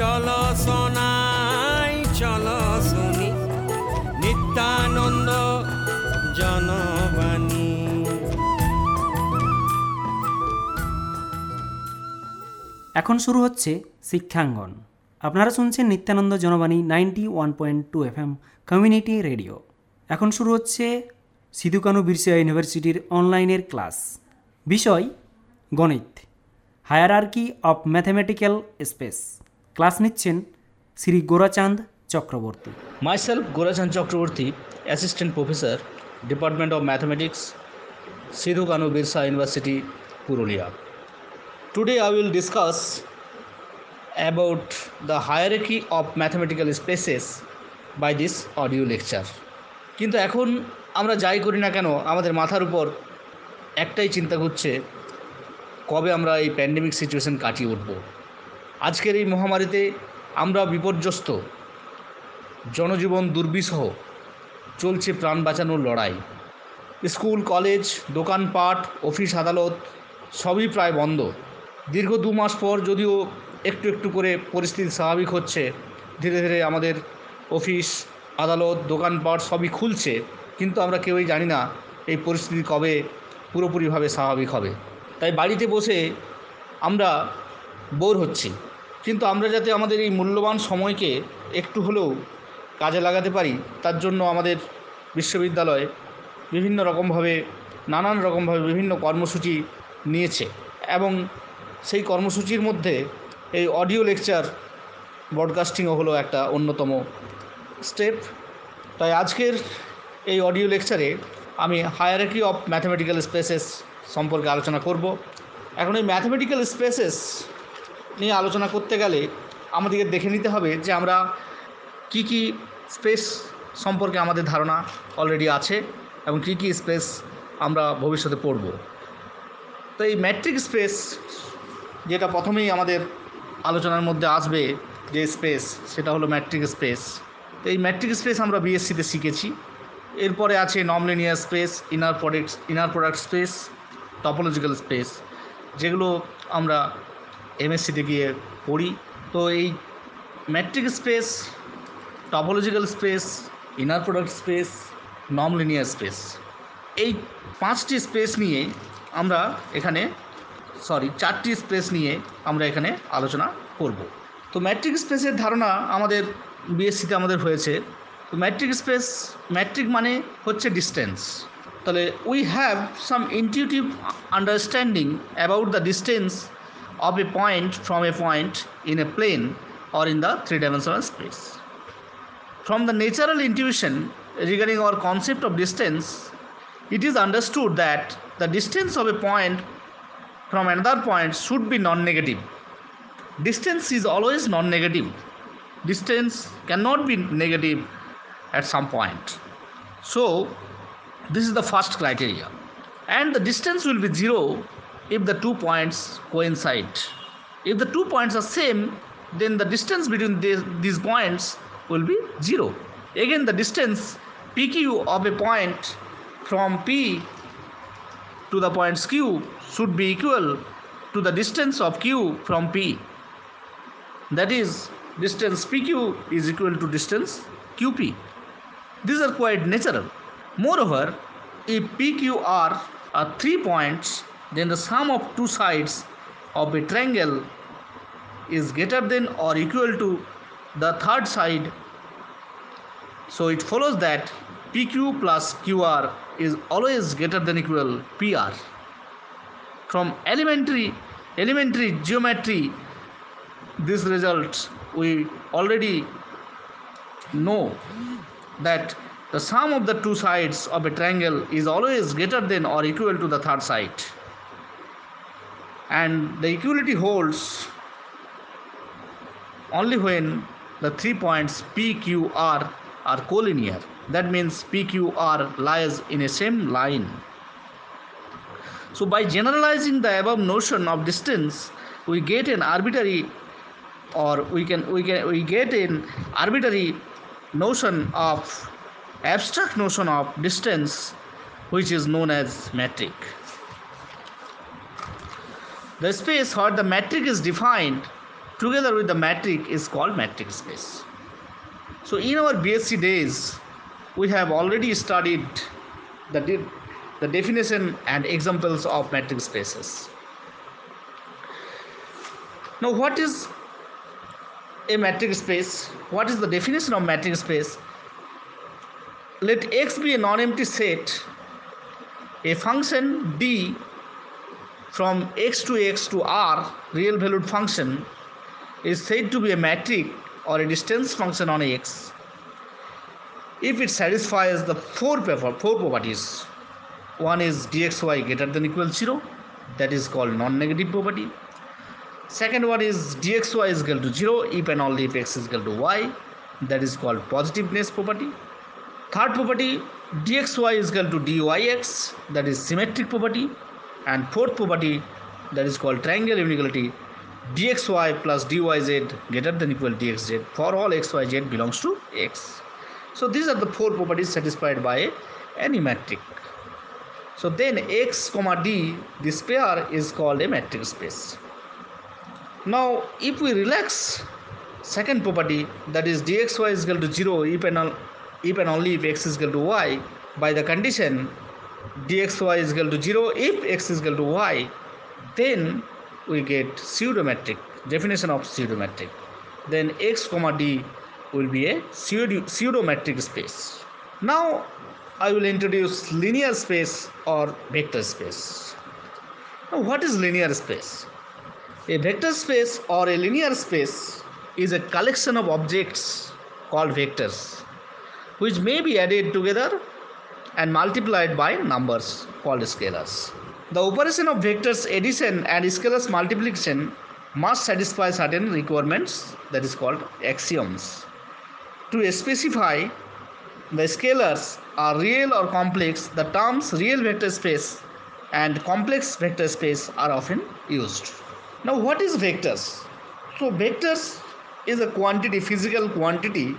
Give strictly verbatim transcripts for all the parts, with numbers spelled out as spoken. চলো শোনাই চলো শুনি নিত্যানন্দ জনবাণী। এখন শুরু হচ্ছে শিক্ষাঙ্গন। আপনারা শুনছেন Nityananda Janabani ninety one point two F M community radio. এখন শুরু হচ্ছে সিধু-কানহু-বিরসা ইউনিভার্সিটির অনলাইনের ক্লাস। বিষয় গণিত, hierarchy of mathematical space. Class নিচ্ছেন Shri Gorachand Chakraborty. Myself Gorachand Chakraborty, assistant professor, department of mathematics, সিধু-কানহু-বিরসা university, Purulia. Today I will discuss about the hierarchy of mathematical spaces by this audio lecture. কিন্তু এখন আমরা যাই করি না কেন আমাদের মাথার উপর একটাই চিন্তা ঘুরছে, কবে আমরা এই প্যান্ডেমিক সিচুয়েশান কাটিয়ে উঠব। আজকের এই মহামারীতে আমরা বিপর্যস্ত, জনজীবন দুর্বিষহ, চলছে প্রাণ বাঁচানোর লড়াই। স্কুল, কলেজ, দোকানপাট, অফিস, আদালত সবই প্রায় বন্ধ। দীর্ঘ দু মাস পর যদিও একটু একটু করে পরিস্থিতি স্বাভাবিক হচ্ছে, ধীরে ধীরে আমাদের অফিস, আদালত, দোকানপাট সবই খুলছে, কিন্তু আমরা কেউই জানি না এই পরিস্থিতি কবে পুরোপুরিভাবে স্বাভাবিক হবে। তাই বাড়িতে বসে আমরা বোর হচ্ছি, কিন্তু আমরা যাতে আমাদের এই মূল্যবান সময়কে একটু হলেও কাজে লাগাতে পারি তার জন্য আমাদের বিশ্ববিদ্যালয় বিভিন্ন রকমভাবে নানান রকমভাবে বিভিন্ন কর্মসূচি নিয়েছে, এবং সেই কর্মসূচির মধ্যে এই অডিও লেকচার ব্রডকাস্টিংও হলো একটা অন্যতম স্টেপ। তাই আজকের এই অডিও লেকচারে আমি হায়ারার্কি অফ ম্যাথমেটিক্যাল স্পেসেস সম্পর্কে আলোচনা করব। এখন এই ম্যাথমেটিক্যাল স্পেসেস নিয়ে আলোচনা করতে গেলে আমাদেরকে দেখে নিতে হবে যে আমরা কি কি স্পেস সম্পর্কে আমাদের ধারণা অলরেডি আছে এবং কি কি স্পেস আমরা ভবিষ্যতে পড়ব। তো এই ম্যাট্রিক স্পেস, যেটা প্রথমেই আমাদের আলোচনার মধ্যে আসবে যে স্পেস, সেটা হলো ম্যাট্রিক স্পেস। তো এই ম্যাট্রিক স্পেস আমরা বিএসসিতে শিখেছি। এরপরে আছে non linear space, inner product inner product space, topological space, যেগুলো আমরা এমএসসিতে গিয়ে পড়ি। তো এই metric space, topological space, inner product space, non linear space, এই পাঁচটি স্পেস নিয়ে আমরা এখানে সরি চারটি স্পেস নিয়ে আমরা এখানে আলোচনা করব। তো ম্যাট্রিক স্পেসের ধারণা আমাদের বিএসসিতে আমাদের হয়েছে। তো ম্যাট্রিক স্পেস, ম্যাট্রিক মানে হচ্ছে ডিস্টেন্স। তাহলে we have some intuitive understanding about the distance of a point from a point in a plane or in the three dimensional space. From the natural intuition regarding our concept of distance, it is understood that the distance of a point from another point should be non-negative. Distance is always non-negative. Distance cannot be negative at some point. So, this is the first criteria. And the distance will be zero if the two points coincide. If the two points are same, then the distance between these, these points will be zero. Again, the distance P Q of a point from P to the points Q should be equal to the distance of Q from P. That is, distance P Q is equal to distance Q P. These are quite natural. Moreover, if P Q R are three points, then the sum of two sides of a triangle is greater than or equal to the third side. So it follows that P Q plus Q R is always greater than equal P R. From elementary elementary geometry, this result we already know that the sum of the two sides of a triangle is always greater than or equal to the third side. And the equality holds only when the three points P Q R are collinear. That means P Q R lies in a same line. So by generalizing the above notion of distance, we get an arbitrary or we can we can we get an arbitrary notion of abstract notion of distance, which is known as metric. The space where the metric is defined together with the matrix is called matrix space. So in our B Sc days, we have already studied the, de the definition and examples of matrix spaces. Now, what is a matrix space? What is the definition of matrix space? Let X be a non-empty set, a function D from X to X to R, real valued function, is said to be a matrix or a distance function on X if it satisfies the four, four properties. One is dxy greater than equal zero, that is called non-negative property. Second one is dxy is equal to zero if and only if x is equal to y, that is called positiveness property. Third property, dxy is equal to dyx, that is symmetric property. And fourth property, that is called triangular inequality, dxy plus dyz greater than equal to dxz for all xyz belongs to x. So these are the four properties satisfied by any matrix. So then x, d, this pair is called a matrix space. Now, if we relax second property, that is dxy is equal to zero if and, all, if and only if x is equal to y, by the condition dxy is equal to zero if x is equal to y, then we get pseudometric, definition of pseudometric. Then x, d will be a pseudo pseudometric space. Now, I will introduce linear space or vector space. Now, what is linear space? A vector space or a linear space is a collection of objects called vectors, which may be added together and multiplied by numbers called scalars. The operation of vectors addition and scalars multiplication must satisfy certain requirements, that is called axioms. To specify the scalars are real or complex, the terms real vector space and complex vector space are often used. Now, what is vectors? So vectors is a quantity, physical quantity,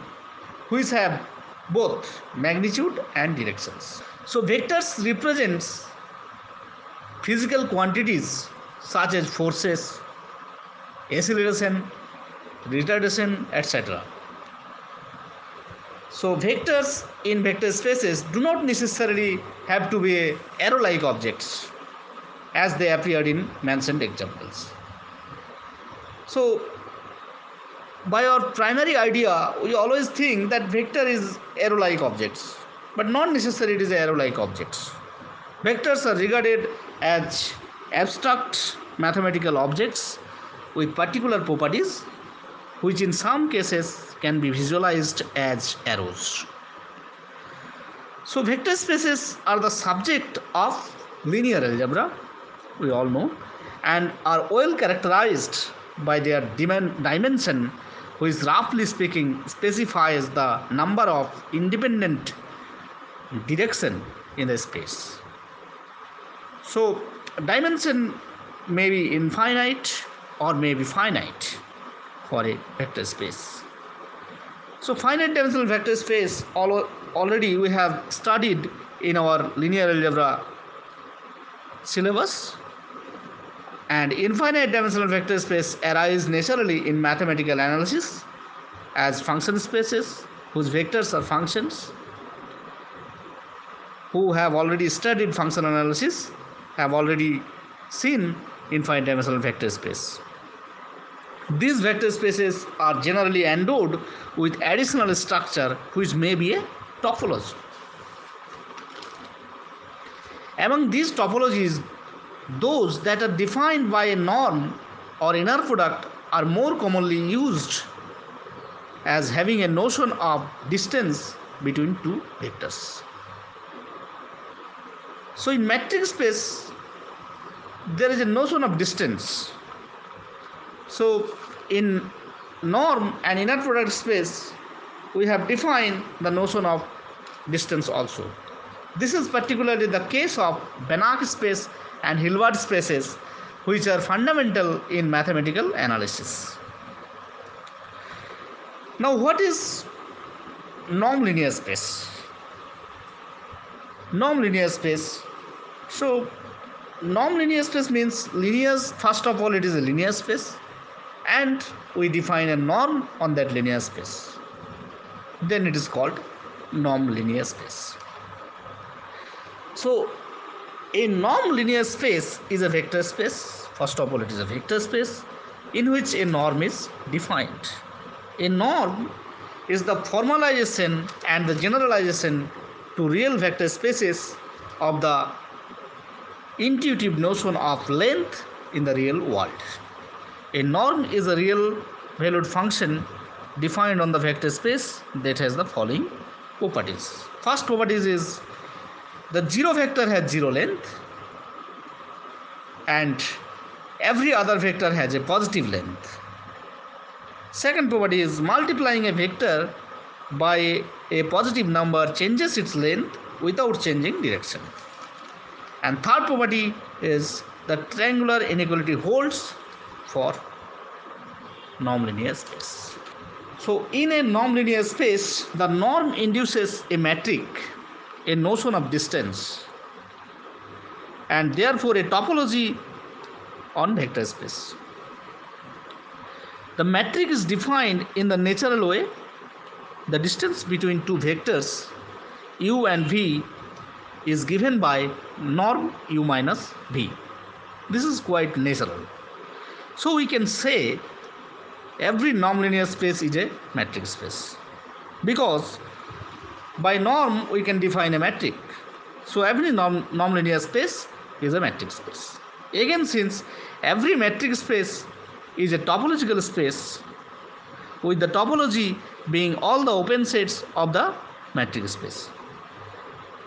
which have both magnitude and directions. So vectors represents physical quantities such as forces, acceleration, retardation, et cetera. So vectors in vector spaces do not necessarily have to be arrow-like objects as they appeared in mentioned examples. So, by our primary idea, we always think that vector is arrow-like objects, but not necessarily it is arrow-like objects. Vectors are regarded as abstract mathematical objects with particular properties, which in some cases can be visualized as arrows. So vector spaces are the subject of linear algebra, we all know, and are well characterized by their dimension, which roughly speaking specifies the number of independent direction in the space. So dimension may be infinite or may be finite for a vector space. So finite dimensional vector space already we have studied in our linear algebra syllabus. And infinite dimensional vector space arises naturally in mathematical analysis as function spaces whose vectors are functions. Who have already studied functional analysis have already seen infinite dimensional vector space. These vector spaces are generally endowed with additional structure which may be a topology. Among these topologies, those that are defined by a norm or inner product are more commonly used as having a notion of distance between two vectors. So in matrix space, there is a notion of distance. So in norm and inner product space, we have defined the notion of distance also. This is particularly the case of Banach space and Hilbert spaces, which are fundamental in mathematical analysis. Now, what is non-linear space? Non-linear space. So, non-linear space means linear, first of all, it is a linear space, and we define a norm on that linear space. Then it is called norm linear space. So a norm linear space is a vector space. First of all, it is a vector space in which a norm is defined. A norm is the formalization and the generalization to real vector spaces of the intuitive notion of length in the real world. A norm is a real valued function defined on the vector space that has the following properties. First properties is the zero vector has zero length and every other vector has a positive length. Second property is multiplying a vector by a positive number changes its length without changing direction. And third property is the triangular inequality holds for norm linear space. So in a norm linear space, the norm induces a metric, a notion of distance, and therefore a topology on vector space. The metric is defined in the natural way. The distance between two vectors u and v is given by norm u minus v. This is quite natural. So we can say every norm linear space is a matrix space, because by norm we can define a metric. So every norm, norm linear space is a matrix space. Again, since every matrix space is a topological space, with the topology being all the open sets of the matrix space,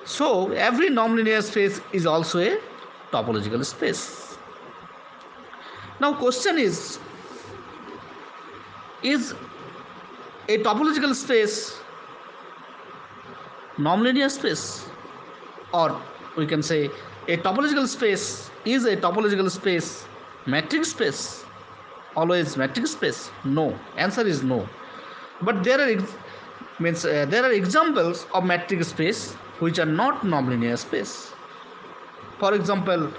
so every non-linear space is also a topological space. Now question is, is a topological space non-linear space? Or we can say a topological space is a topological space matrix space? Always matrix space? No. Answer is no. But there are means uh, there are examples of matrix space which are not non-linear space. For example,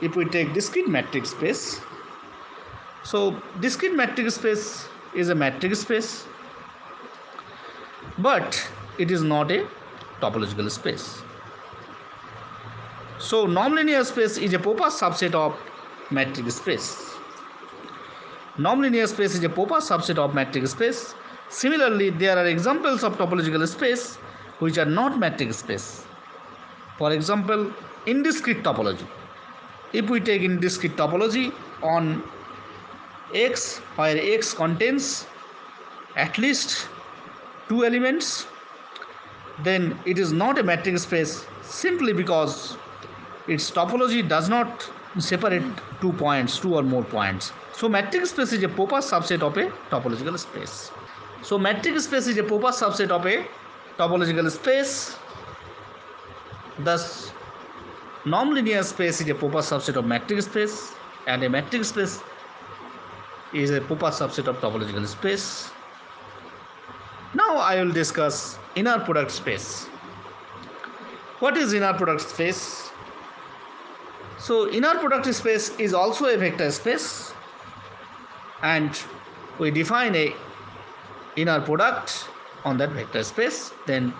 if we take discrete matrix space, so discrete matrix space is a matrix space, but it is not a topological space. So non-linear space is a proper subset of matrix space. Non-linear space is a proper subset of matrix space. Similarly, there are examples of topological space which are not matrix space. For example, indiscrete topology. If we take indiscrete topology on X, where X contains at least two elements, then it is not a matrix space simply because its topology does not separate two points, two or more points. So matrix space is a proper subset of a topological space. So matrix space is a proper subset of a topological space. Thus, non-linear space is a proper subset of matrix space, and a matrix space is a proper subset of topological space. Now I will discuss inner product space. What is inner product space? So inner product space is also a vector space, and we define a inner product on that vector space, then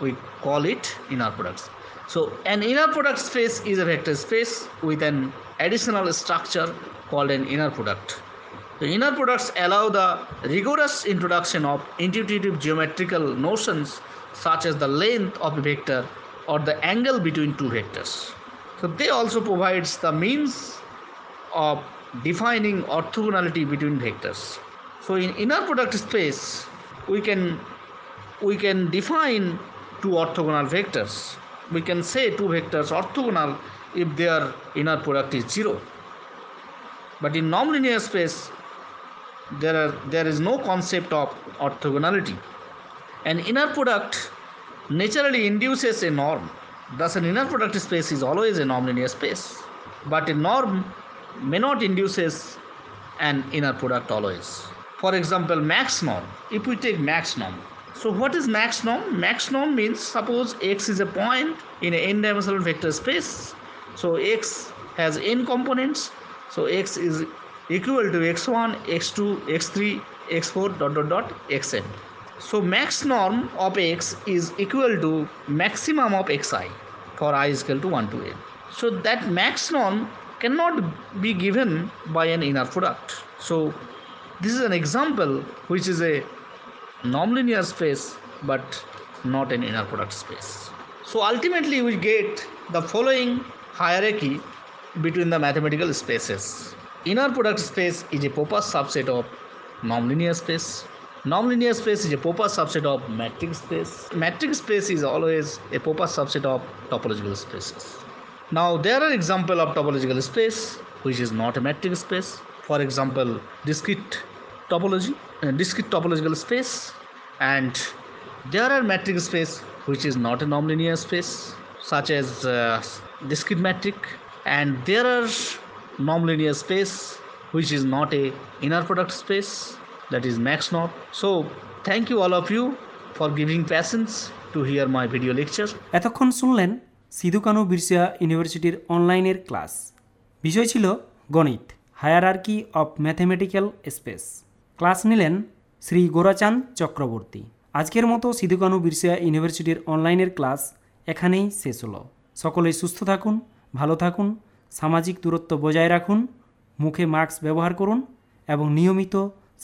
we call it inner products. So an inner product space is a vector space with an additional structure called an inner product. The inner products allow the rigorous introduction of intuitive geometrical notions such as the length of a vector or the angle between two vectors. So they also provides the means of defining orthogonality between vectors. So in inner product space, we can we can define two orthogonal vectors. We can say two vectors orthogonal if their inner product is zero. But in non-linear space, there are there is no concept of orthogonality. An inner product naturally induces a norm. Thus, an inner product space is always a non-linear space, but a norm may not induces an inner product always. For example, max norm. If we take max norm, so what is max norm? Max norm means, suppose X is a point in a n-dimensional vector space. So X has n components. So X is equal to x one, x two, x three, x four dot dot dot xn. So max norm of x is equal to maximum of xi for I is equal to one to n. So that max norm cannot be given by an inner product. So this is an example which is a non-linear space but not an inner product space. So ultimately we get the following hierarchy between the mathematical spaces. Inner product space is a proper subset of non-linear space. Non-linear space is a proper subset of matrix space. Matrix space is always a proper subset of topological spaces. Now there are examples of topological space which is not a matrix space. For example, discrete topology, uh, discrete topological space, and there are matrix space which is not a non-linear space, such as uh, discrete matrix, and there are non-linear space which is not a inner product space, that is max norm. So thank you all of you for giving patience to hear my video lecture. এতক্ষণ শুনলেন সিধু-কানহো-বিরসা ইউনিভার্সিটির অনলাইনের class. বিষয় ছিল গণিত, hierarchy of mathematical space. Class নিলেন শ্রী গোরাচাঁদ চক্রবর্তী। আজকের মতো সিধু-কানহো-বিরসা ইউনিভার্সিটির অনলাইনের ক্লাস এখানেই শেষ হলো। সকলেই সুস্থ থাকুন, ভালো থাকুন, সামাজিক দূরত্ব বজায় রাখুন, মুখে মাস্ক ব্যবহার করুন এবং নিয়মিত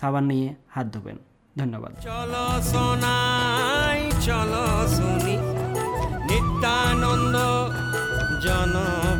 সাবান নিয়ে হাত ধোবেন। ধন্যবাদ। চলো শোনাই, চলো শুনি নিত্যানন্দ জানভানি।